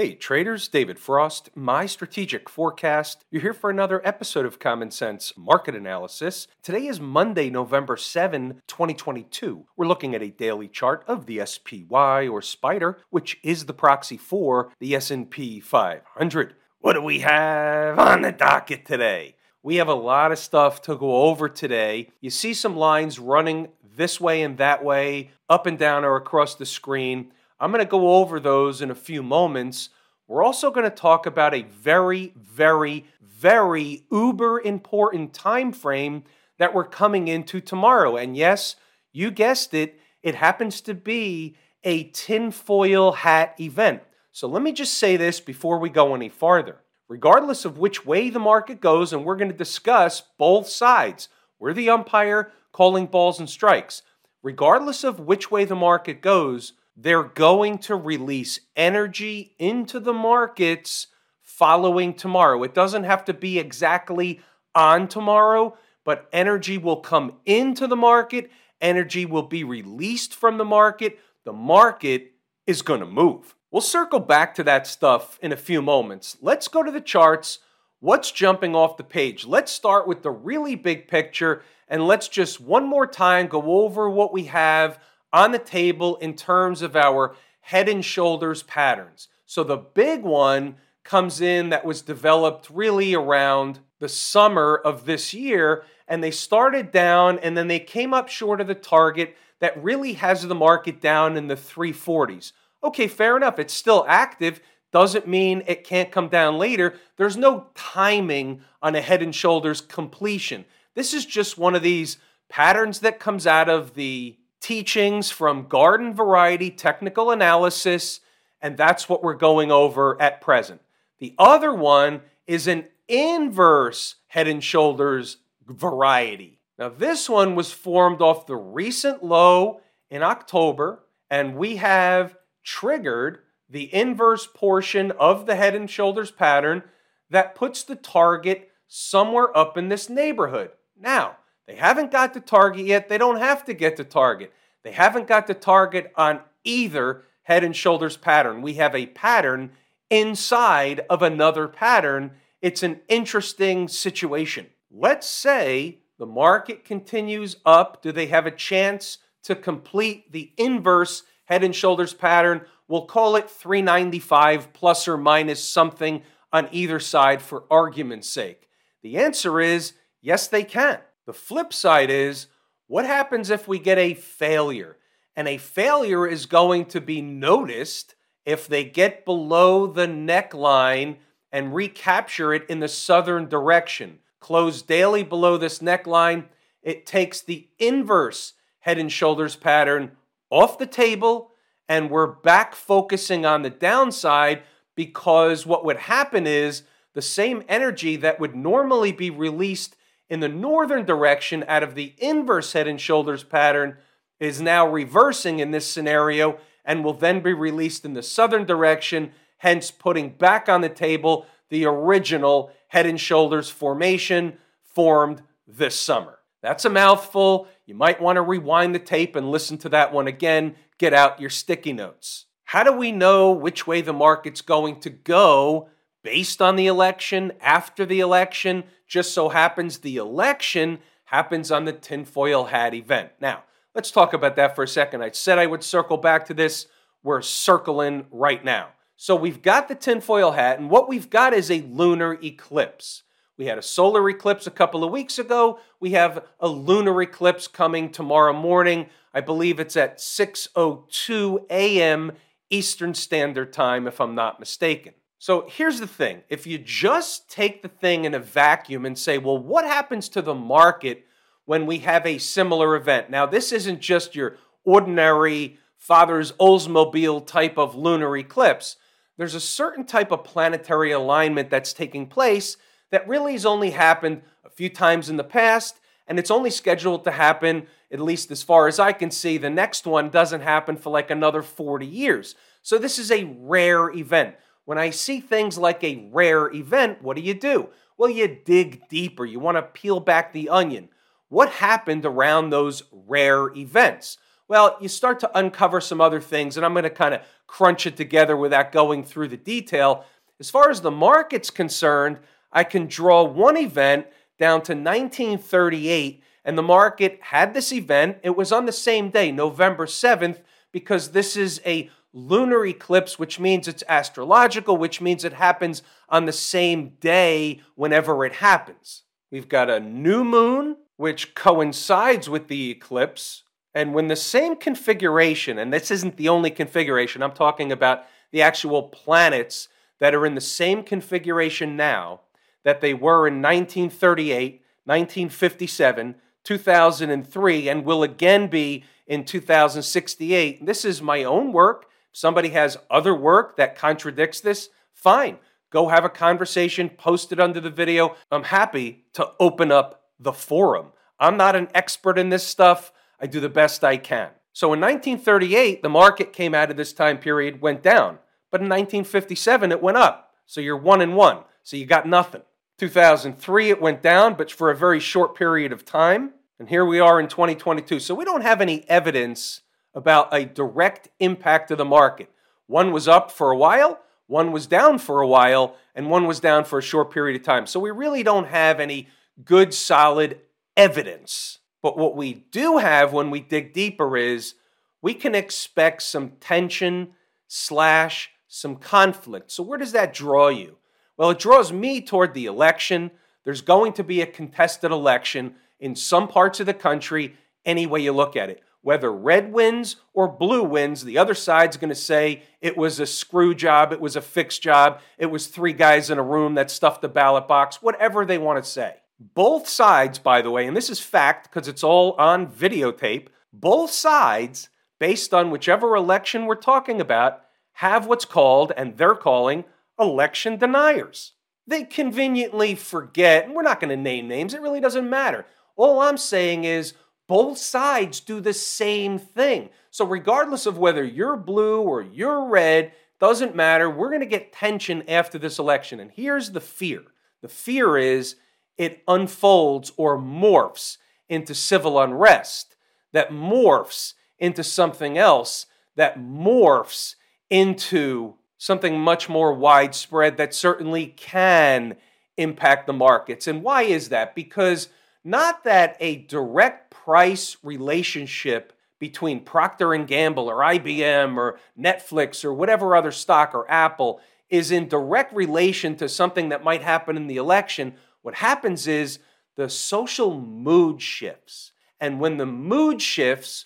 Hey traders, David Frost, my strategic forecast. You're here for another episode of Common Sense Market Analysis. Today is Monday, November 7, 2022. We're looking at a daily chart of the SPY or SPDR, which is the proxy for the S&P 500. What do we have on the docket today? We have a lot of stuff to go over today. You see some lines running this way and that way, up and down or across the screen. I'm going to go over those in a few moments. We're also going to talk about a very, very, very uber important time frame that we're coming into tomorrow. And yes, you guessed it, it happens to be a tinfoil hat event. So let me just say this before we go any farther. Regardless of which way the market goes, and we're going to discuss both sides. We're the umpire calling balls and strikes. Regardless of which way the market goes, they're going to release energy into the markets following tomorrow. It doesn't have to be exactly on tomorrow, but energy will come into the market. Energy will be released from the market. The market is going to move. We'll circle back to that stuff in a few moments. Let's go to the charts. What's jumping off the page? Let's start with the really big picture, and let's just one more time go over what we have on the table in terms of our head and shoulders patterns. So the big one comes in that was developed really around the summer of this year, and they started down and then they came up short of the target that really has the market down in the 340s. Okay, fair enough. It's still active. Doesn't mean it can't come down later. There's no timing on a head and shoulders completion. This is just one of these patterns that comes out of the teachings from garden variety technical analysis, and that's what we're going over at present. The other one is an inverse head and shoulders variety. Now, this one was formed off the recent low in October, and we have triggered the inverse portion of the head and shoulders pattern that puts the target somewhere up in this neighborhood. Now, they haven't got the target yet. They don't have to get the target. They haven't got the target on either head and shoulders pattern. We have a pattern inside of another pattern. It's an interesting situation. Let's say the market continues up. Do they have a chance to complete the inverse head and shoulders pattern? We'll call it 395 plus or minus something on either side for argument's sake. The answer is yes, they can. The flip side is, what happens if we get a failure? And a failure is going to be noticed if they get below the neckline and recapture it in the southern direction. Close daily below this neckline. It takes the inverse head and shoulders pattern off the table, and we're back focusing on the downside, because what would happen is the same energy that would normally be released in the northern direction out of the inverse head and shoulders pattern is now reversing in this scenario and will then be released in the southern direction, hence putting back on the table the original head and shoulders formation formed this summer. That's a mouthful. You might want to rewind the tape and listen to that one again. Get out your sticky notes. How do we know which way the market's going to go based on the election, after the election? Just so happens the election happens on the tinfoil hat event. Now, let's talk about that for a second. I said I would circle back to this. We're circling right now. So we've got the tinfoil hat, and what we've got is a lunar eclipse. We had a solar eclipse a couple of weeks ago. We have a lunar eclipse coming tomorrow morning. I believe it's at 6:02 a.m. Eastern Standard Time, if I'm not mistaken. So here's the thing. If you just take the thing in a vacuum and say, well, what happens to the market when we have a similar event? Now, this isn't just your ordinary father's Oldsmobile type of lunar eclipse. There's a certain type of planetary alignment that's taking place that really has only happened a few times in the past, and it's only scheduled to happen, at least as far as I can see. The next one doesn't happen for like another 40 years. So this is a rare event. When I see things like a rare event, what do? Well, you dig deeper. You want to peel back the onion. What happened around those rare events? Well, you start to uncover some other things, and I'm going to kind of crunch it together without going through the detail. As far as the market's concerned, I can draw one event down to 1938, and the market had this event. It was on the same day, November 7th, because this is a lunar eclipse, which means it's astrological, which means it happens on the same day whenever it happens. We've got a new moon, which coincides with the eclipse. And when the same configuration, and this isn't the only configuration, I'm talking about the actual planets that are in the same configuration now that they were in 1938, 1957, 2003, and will again be in 2068. This is my own work. If somebody has other work that contradicts this, fine. Go have a conversation, post it under the video. I'm happy to open up the forum. I'm not an expert in this stuff. I do the best I can. So in 1938, the market came out of this time period, went down. But in 1957, it went up. So you're 1-1. So you got nothing. 2003, it went down, but for a very short period of time. And here we are in 2022. So we don't have any evidence about a direct impact of the market. One was up for a while, one was down for a while, and one was down for a short period of time. So we really don't have any good, solid evidence. But what we do have when we dig deeper is we can expect some tension / some conflict. So where does that draw you? Well, it draws me toward the election. There's going to be a contested election in some parts of the country, any way you look at it. Whether red wins or blue wins, the other side's going to say it was a screw job, it was a fix job, it was three guys in a room that stuffed the ballot box, whatever they want to say. Both sides, by the way, and this is fact because it's all on videotape, both sides, based on whichever election we're talking about, have what's called, and they're calling, election deniers. They conveniently forget, and we're not going to name names, it really doesn't matter. All I'm saying is both sides do the same thing. So regardless of whether you're blue or you're red, doesn't matter, we're going to get tension after this election. And here's the fear. The fear is it unfolds or morphs into civil unrest, that morphs into something else, that morphs into something much more widespread that certainly can impact the markets. And why is that? Because not that a direct price relationship between Procter and Gamble or IBM or Netflix or whatever other stock or Apple is in direct relation to something that might happen in the election. What happens is the social mood shifts. And when the mood shifts,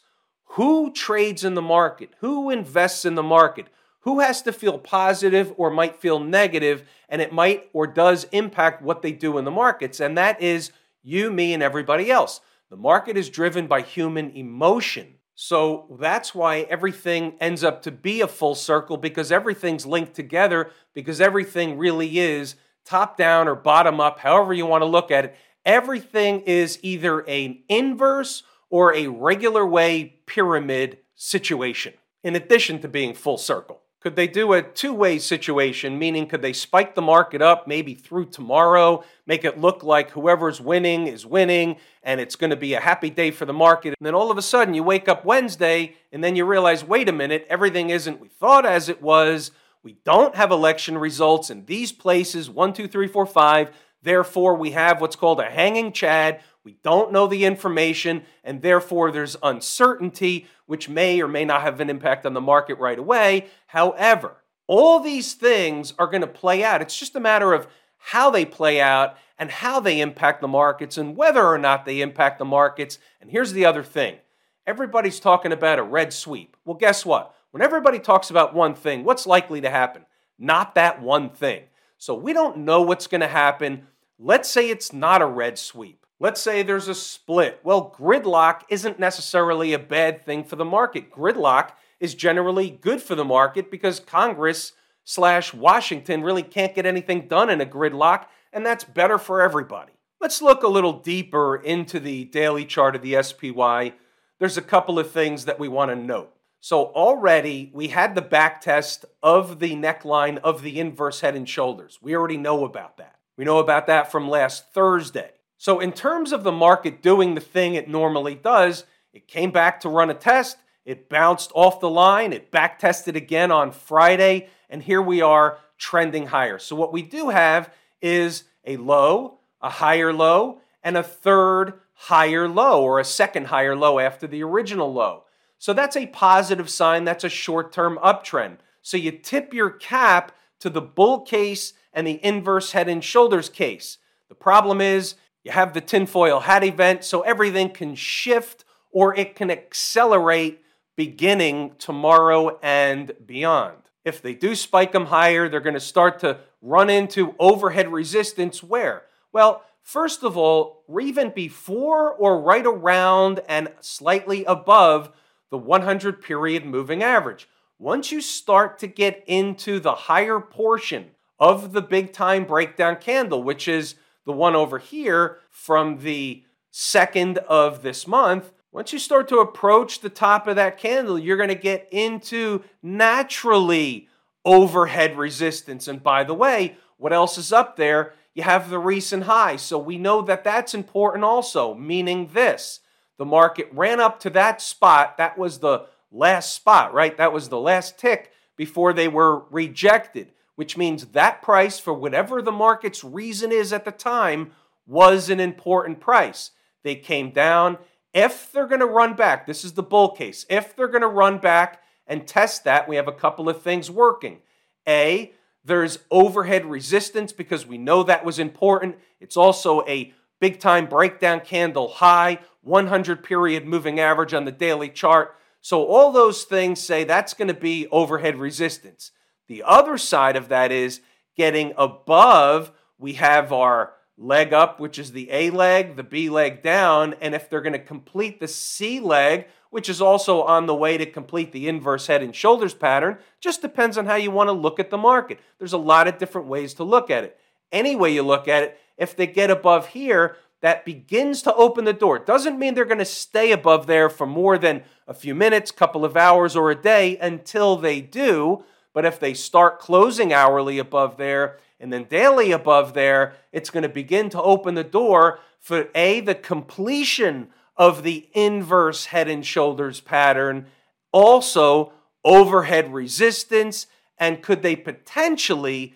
who trades in the market? Who invests in the market? Who has to feel positive or might feel negative? And it might or does impact what they do in the markets. And that is you, me, and everybody else. The market is driven by human emotion. So that's why everything ends up to be a full circle, because everything's linked together, because everything really is top down or bottom up, however you want to look at it. Everything is either an inverse or a regular way pyramid situation, in addition to being full circle. Could they do a two-way situation, meaning could they spike the market up maybe through tomorrow, make it look like whoever's winning is winning and it's going to be a happy day for the market, and then all of a sudden you wake up Wednesday and then you realize, wait a minute, everything isn't we thought as it was. We don't have election results in these places, 1, 2, 3, 4, 5. Therefore, we have what's called a hanging chad. We don't know the information, and therefore there's uncertainty, which may or may not have an impact on the market right away. However, all these things are going to play out. It's just a matter of how they play out and how they impact the markets and whether or not they impact the markets. And here's the other thing. Everybody's talking about a red sweep. Well, guess what? When everybody talks about one thing, what's likely to happen? Not that one thing. So we don't know what's going to happen. Let's say it's not a red sweep. Let's say there's a split. Well, gridlock isn't necessarily a bad thing for the market. Gridlock is generally good for the market because Congress / Washington really can't get anything done in a gridlock, and that's better for everybody. Let's look a little deeper into the daily chart of the SPY. There's a couple of things that we want to note. So already we had the back test of the neckline of the inverse head and shoulders. We already know about that. We know about that from last Thursday. So in terms of the market doing the thing it normally does, it came back to run a test. It bounced off the line. It back tested again on Friday. And here we are trending higher. So what we do have is a low, a higher low, and a third higher low or a second higher low after the original low. So that's a positive sign. That's a short-term uptrend. So you tip your cap to the bull case and the inverse head and shoulders case. The problem is you have the tinfoil hat event, so everything can shift or it can accelerate beginning tomorrow and beyond. If they do spike them higher, they're going to start to run into overhead resistance where? Well, first of all, even before or right around and slightly above the 100-period moving average. Once you start to get into the higher portion of the big-time breakdown candle, which is the one over here from the 2nd of this month, once you start to approach the top of that candle, you're going to get into naturally overhead resistance. And by the way, what else is up there? You have the recent high. So we know that that's important also, meaning this. The market ran up to that spot. That was the last spot, right? That was the last tick before they were rejected, which means that price, for whatever the market's reason is at the time, was an important price. They came down. If they're going to run back, this is the bull case, if they're going to run back and test that, we have a couple of things working. A, there's overhead resistance because we know that was important. It's also a big-time breakdown candle high, 100-period moving average on the daily chart. So all those things say that's going to be overhead resistance. The other side of that is getting above, we have our leg up, which is the A leg, the B leg down, and if they're going to complete the C leg, which is also on the way to complete the inverse head and shoulders pattern, just depends on how you want to look at the market. There's a lot of different ways to look at it. Any way you look at it, if they get above here, that begins to open the door. Doesn't mean they're going to stay above there for more than a few minutes, couple of hours, or a day until they do, but if they start closing hourly above there, and then daily above there, it's going to begin to open the door for A, the completion of the inverse head and shoulders pattern, also overhead resistance, and could they potentially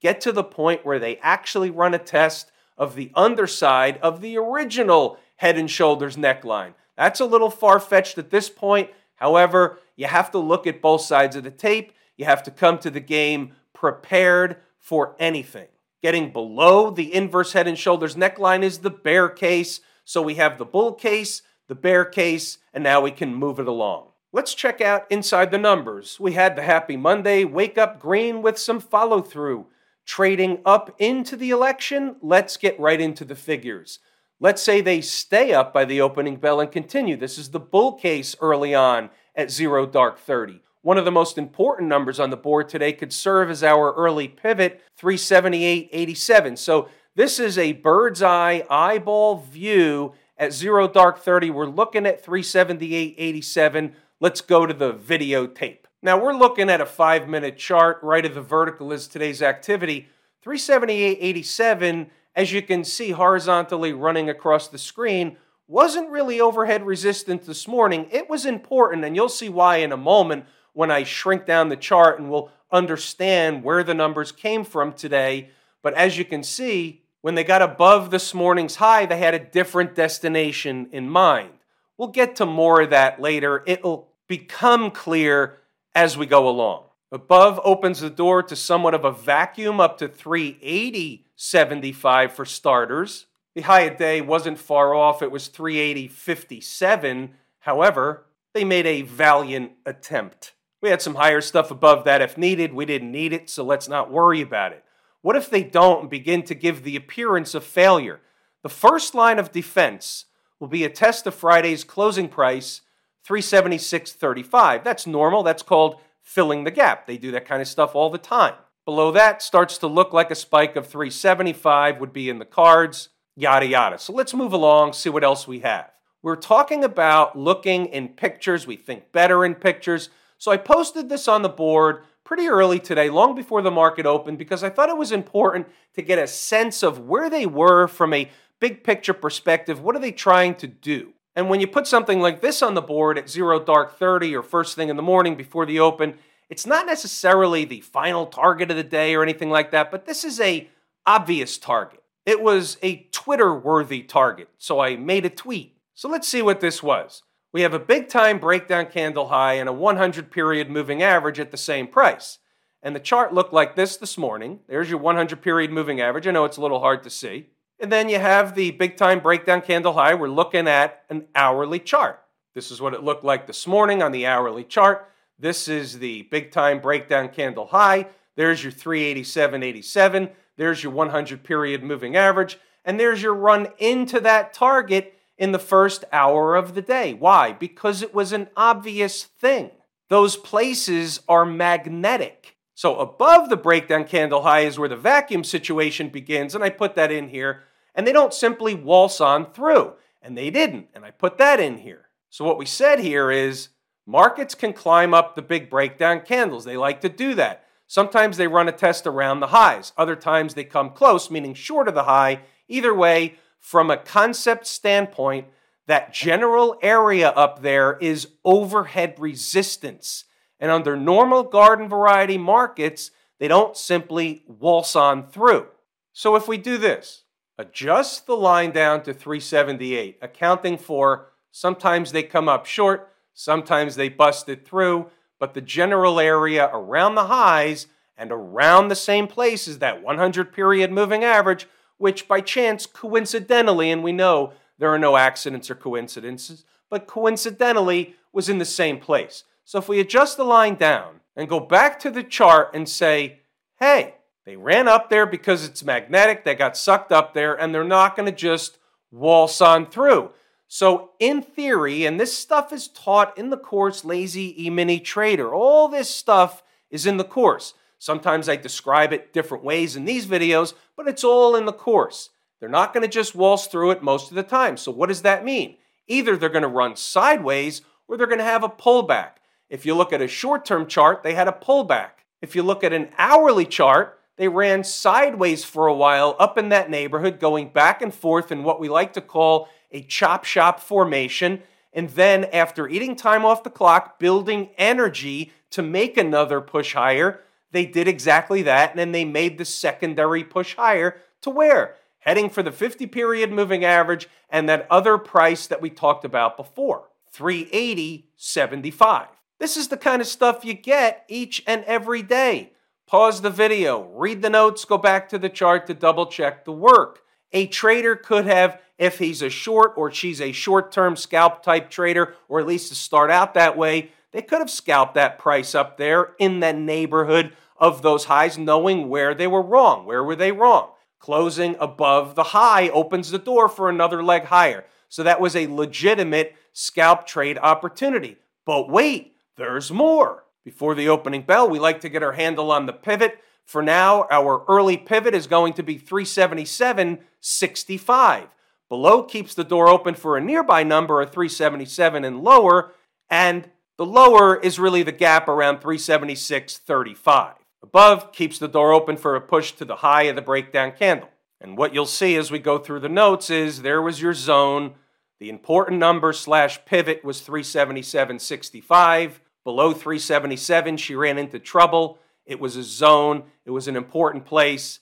get to the point where they actually run a test of the underside of the original head and shoulders neckline. That's a little far-fetched at this point. However, you have to look at both sides of the tape. You have to come to the game prepared for anything. Getting below the inverse head and shoulders neckline is the bear case. So we have the bull case, the bear case, and now we can move it along. Let's check out inside the numbers. We had the happy Monday wake up green with some follow through. Trading up into the election, let's get right into the figures. Let's say they stay up by the opening bell and continue. This is the bull case early on at 0 dark 30. One of the most important numbers on the board today could serve as our early pivot, 378.87. So this is a bird's eye eyeball view at 0 dark 30. We're looking at 378.87. Let's go to the videotape. Now we're looking at a 5-minute chart. Right of the vertical is today's activity. 378.87, as you can see horizontally running across the screen, wasn't really overhead resistance this morning. It was important, and you'll see why in a moment when I shrink down the chart and we'll understand where the numbers came from today. But as you can see, when they got above this morning's high, they had a different destination in mind. We'll get to more of that later. It'll become clear as we go along. Above opens the door to somewhat of a vacuum up to 380.75 for starters. The high of day wasn't far off. It was 380.57. However, they made a valiant attempt. We had some higher stuff above that if needed. We didn't need it, so let's not worry about it. What if they don't begin to give the appearance of failure? The first line of defense will be a test of Friday's closing price, 376.35. That's normal. That's called filling the gap. They do that kind of stuff all the time. Below that starts to look like a spike of 375 would be in the cards, yada, yada. So let's move along, see what else we have. We're talking about looking in pictures. We think better in pictures. So I posted this on the board pretty early today, long before the market opened, because I thought it was important to get a sense of where they were from a big picture perspective. What are they trying to do? And when you put something like this on the board at 0:30 or first thing in the morning before the open, it's not necessarily the final target of the day or anything like that, but this is a obvious target. It was a Twitter-worthy target, so I made a tweet. So let's see what this was. We have a big-time breakdown candle high and a 100-period moving average at the same price. And the chart looked like this morning. There's your 100-period moving average. I know it's a little hard to see. And then you have the big-time breakdown candle high. We're looking at an hourly chart. This is what it looked like this morning on the hourly chart. This is the big-time breakdown candle high. There's your 387.87. There's your 100-period moving average. And there's your run into that target in the first hour of the day. Why? Because it was an obvious thing. Those places are magnetic. So above the breakdown candle high is where the vacuum situation begins, and I put that in here. And they don't simply waltz on through, and they didn't, and I put that in here. So what we said here is markets can climb up the big breakdown candles. They like to do that. Sometimes they run a test around the highs. Other times they come close, meaning short of the high. Either way, from a concept standpoint, that general area up there is overhead resistance. And under normal garden variety markets, they don't simply waltz on through. So if we do this, adjust the line down to 378, accounting for sometimes they come up short, sometimes they bust it through, but the general area around the highs and around the same place is that 100-period moving average, which by chance, coincidentally, and we know there are no accidents or coincidences, but coincidentally was in the same place. So if we adjust the line down and go back to the chart and say, hey, they ran up there because it's magnetic, they got sucked up there, and they're not going to just waltz on through. So in theory, and this stuff is taught in the course Lazy E-mini Trader, all this stuff is in the course. Sometimes I describe it different ways in these videos, but it's all in the course. They're not going to just waltz through it most of the time. So what does that mean? Either they're going to run sideways or they're going to have a pullback. If you look at a short-term chart, they had a pullback. If you look at an hourly chart, they ran sideways for a while up in that neighborhood, going back and forth in what we like to call a chop shop formation. And then after eating time off the clock, building energy to make another push higher, they did exactly that. And then they made the secondary push higher to where? Heading for the 50-period moving average and that other price that we talked about before, 380.75. This is the kind of stuff you get each and every day. Pause the video, read the notes, go back to the chart to double check the work. A trader could have, if he's a short or she's a short-term scalp type trader, or at least to start out that way, they could have scalped that price up there in that neighborhood of those highs, knowing where they were wrong. Where were they wrong? Closing above the high opens the door for another leg higher. So that was a legitimate scalp trade opportunity. But wait. There's more. Before the opening bell, we like to get our handle on the pivot. For now, our early pivot is going to be 377.65. Below keeps the door open for a nearby number of 377 and lower, and the lower is really the gap around 376.35. Above keeps the door open for a push to the high of the breakdown candle. And what you'll see as we go through the notes is there was your zone. The important number slash pivot was 377.65. Below 377, she ran into trouble. It was a zone. It was an important place.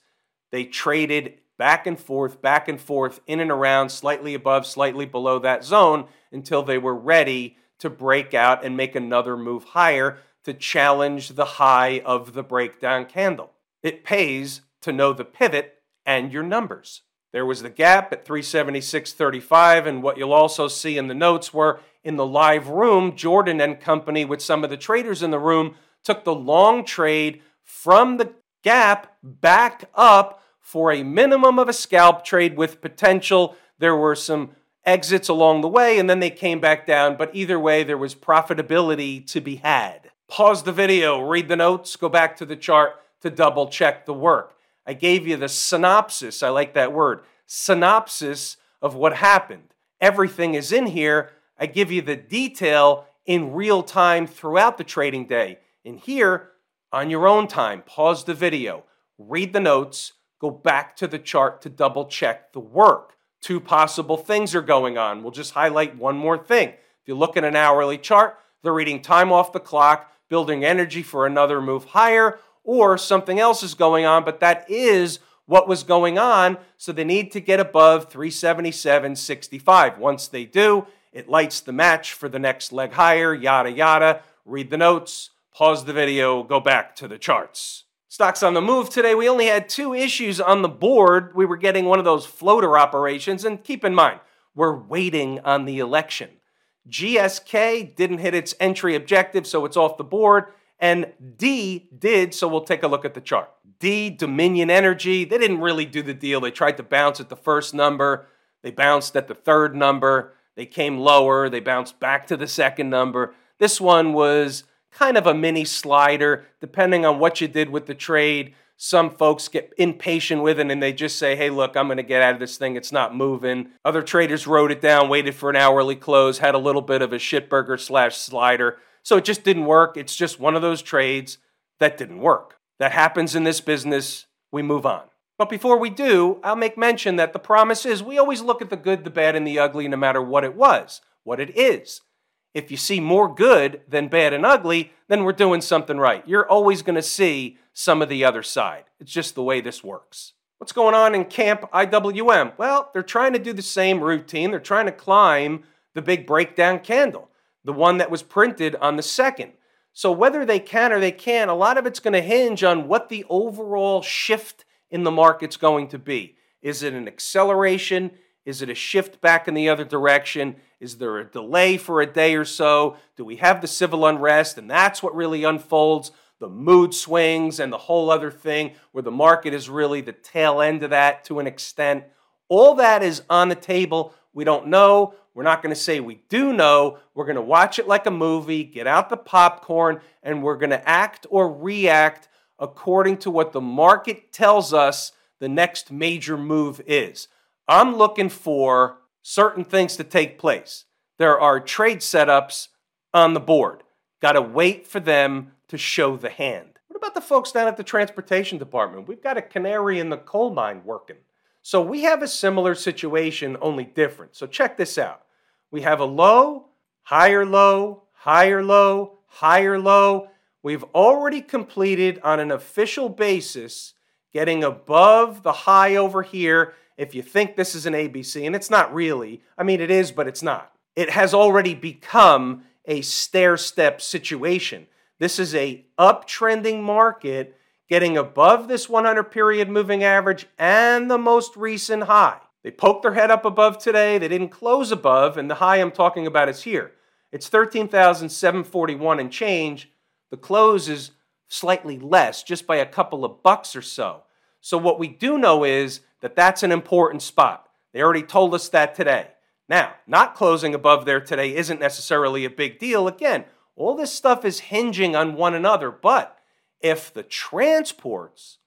They traded back and forth, in and around, slightly above, slightly below that zone until they were ready to break out and make another move higher to challenge the high of the breakdown candle. It pays to know the pivot and your numbers. There was the gap at 376.35, and what you'll also see in the notes were in the live room, Jordan and company with some of the traders in the room took the long trade from the gap back up for a minimum of a scalp trade with potential. There were some exits along the way, and then they came back down, but either way, there was profitability to be had. Pause the video, read the notes, go back to the chart to double check the work. I gave you the synopsis, I like that word, synopsis of what happened. Everything is in here. I give you the detail in real time throughout the trading day. In here, on your own time, pause the video, read the notes, go back to the chart to double check the work. two possible things are going on. We'll just highlight one more thing. If you look at an hourly chart, they're eating time off the clock, building energy for another move higher, or something else is going on, but that is what was going on. So they need to get above 377.65. Once they do, it lights the match for the next leg higher, yada, yada. Read the notes, pause the video, go back to the charts. Stocks on the move today. We only had two issues on the board. We were getting one of those floater operations, and keep in mind, we're waiting on the election. GSK didn't hit its entry objective, so it's off the board, and D did, so we'll take a look at the chart. D, Dominion Energy, they didn't really do the deal. They tried to bounce at the first number. They bounced at the third number. They came lower. They bounced back to the second number. This one was kind of a mini slider, depending on what you did with the trade. Some folks get impatient with it and they just say, hey, look, I'm going to get out of this thing. It's not moving. Other traders wrote it down, waited for an hourly close, had a little bit of a shitburger / slider. So it just didn't work. It's just one of those trades that didn't work. That happens in this business. We move on. But before we do, I'll make mention that the promise is we always look at the good, the bad, and the ugly, no matter what it was, what it is. If you see more good than bad and ugly, then we're doing something right. You're always going to see some of the other side. It's just the way this works. What's going on in Camp IWM? Well, they're trying to do the same routine. They're trying to climb the big breakdown candle, the one that was printed on the 2nd. So whether they can or they can't, a lot of it's going to hinge on what the overall shift in the market's going to be. Is it an acceleration? Is it a shift back in the other direction? Is there a delay for a day or so? Do we have the civil unrest? And that's what really unfolds, the mood swings and the whole other thing where the market is really the tail end of that to an extent. All that is on the table. We don't know. We're not going to say we do know. We're going to watch it like a movie, get out the popcorn, and we're going to act or react according to what the market tells us the next major move is. I'm looking for certain things to take place. There are trade setups on the board. Got to wait for them to show the hand. What about the folks down at the transportation department? We've got a canary in the coal mine working. So we have a similar situation, only different. So check this out. We have a low, higher low, higher low, higher low. We've already completed on an official basis getting above the high over here. If you think this is an ABC, and it's not really, I mean, it is, but it's not. It has already become a stair-step situation. This is a uptrending market getting above this 100-period moving average and the most recent high. They poked their head up above today. They didn't close above, and the high I'm talking about is here. It's 13,741 and change. The close is slightly less, just by a couple of bucks or so. So what we do know is that that's an important spot. They already told us that today. Now, not closing above there today isn't necessarily a big deal. Again, all this stuff is hinging on one another, but if the transports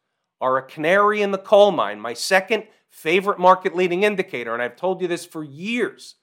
are a canary in the coal mine, my second favorite market leading indicator, and I've told you this for years,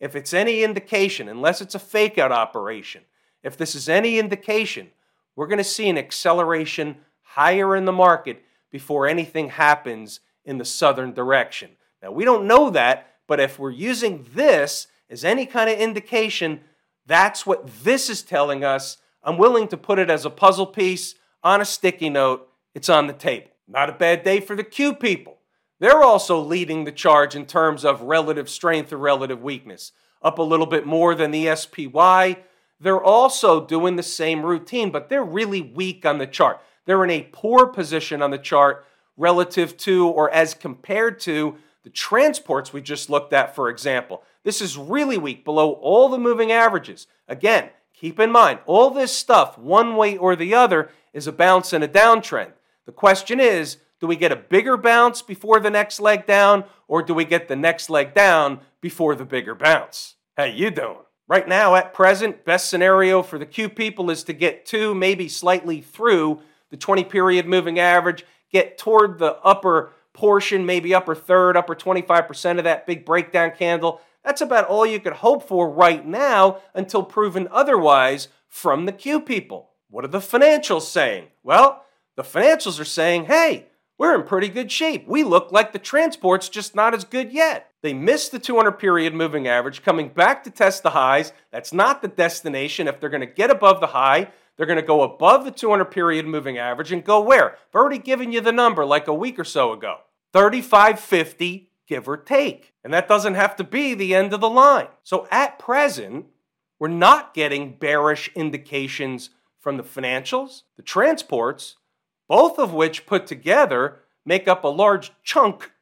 if it's any indication, unless it's a fake out operation, if this is any indication, we're going to see an acceleration higher in the market before anything happens in the southern direction. Now, we don't know that, but if we're using this as any kind of indication, that's what this is telling us. I'm willing to put it as a puzzle piece on a sticky note. It's on the table. Not a bad day for the Q people. They're also leading the charge in terms of relative strength or relative weakness, up a little bit more than the SPY. They're also doing the same routine, but they're really weak on the chart. They're in a poor position on the chart relative to or as compared to the transports we just looked at, for example. This is really weak below all the moving averages. Again, keep in mind, all this stuff, one way or the other, is a bounce and a downtrend. The question is, do we get a bigger bounce before the next leg down, or do we get the next leg down before the bigger bounce? How you doing? Right now, at present, best scenario for the Q people is to get to, maybe slightly through, the 20-period moving average, get toward the upper portion, maybe upper third, upper 25% of that big breakdown candle. That's about all you could hope for right now until proven otherwise from the Q people. What are the financials saying? Well, the financials are saying, hey, We're in pretty good shape. We look like the transport's just not as good yet. They missed the 200-period moving average, coming back to test the highs. That's not the destination. If they're going to get above the high, they're going to go above the 200-period moving average and go where? I've already given you the number like a week or so ago. 35.50, give or take. And that doesn't have to be the end of the line. So at present, we're not getting bearish indications from the financials, the transports, both of which put together make up a large chunk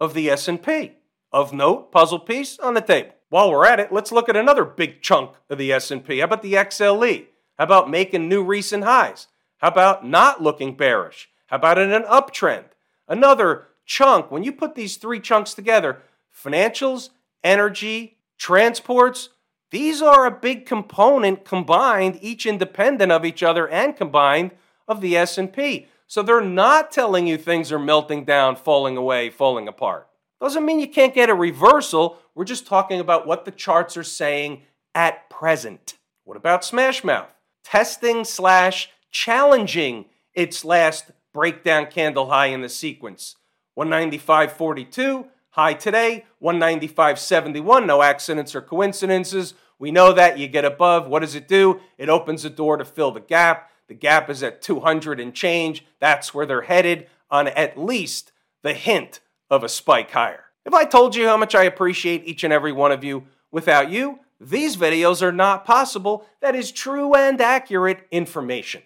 of the S&P. Of note, puzzle piece on the table. While we're at it, let's look at another big chunk of the S&P. How about the XLE? How about making new recent highs? How about not looking bearish? How about in an uptrend? Another chunk. When you put these three chunks together, financials, energy, transports, these are a big component combined, each independent of each other and combined of the S&P. So they're not telling you things are melting down, falling away, falling apart. Doesn't mean you can't get a reversal. We're just talking about what the charts are saying at present. What about Smashmouth? Testing / challenging its last breakdown candle high in the sequence. 195.42, high today, 195.71. No accidents or coincidences. We know that. You get above. What does it do? It opens the door to fill the gap. The gap is at 200 and change. That's where they're headed on at least the hint of a spike higher. If I told you how much I appreciate each and every one of you, without you, these videos are not possible. That is true and accurate information.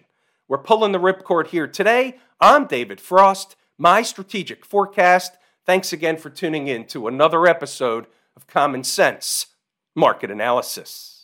We're pulling the ripcord here today. I'm David Frost, my strategic forecast. Thanks again for tuning in to another episode of Common Sense Market Analysis.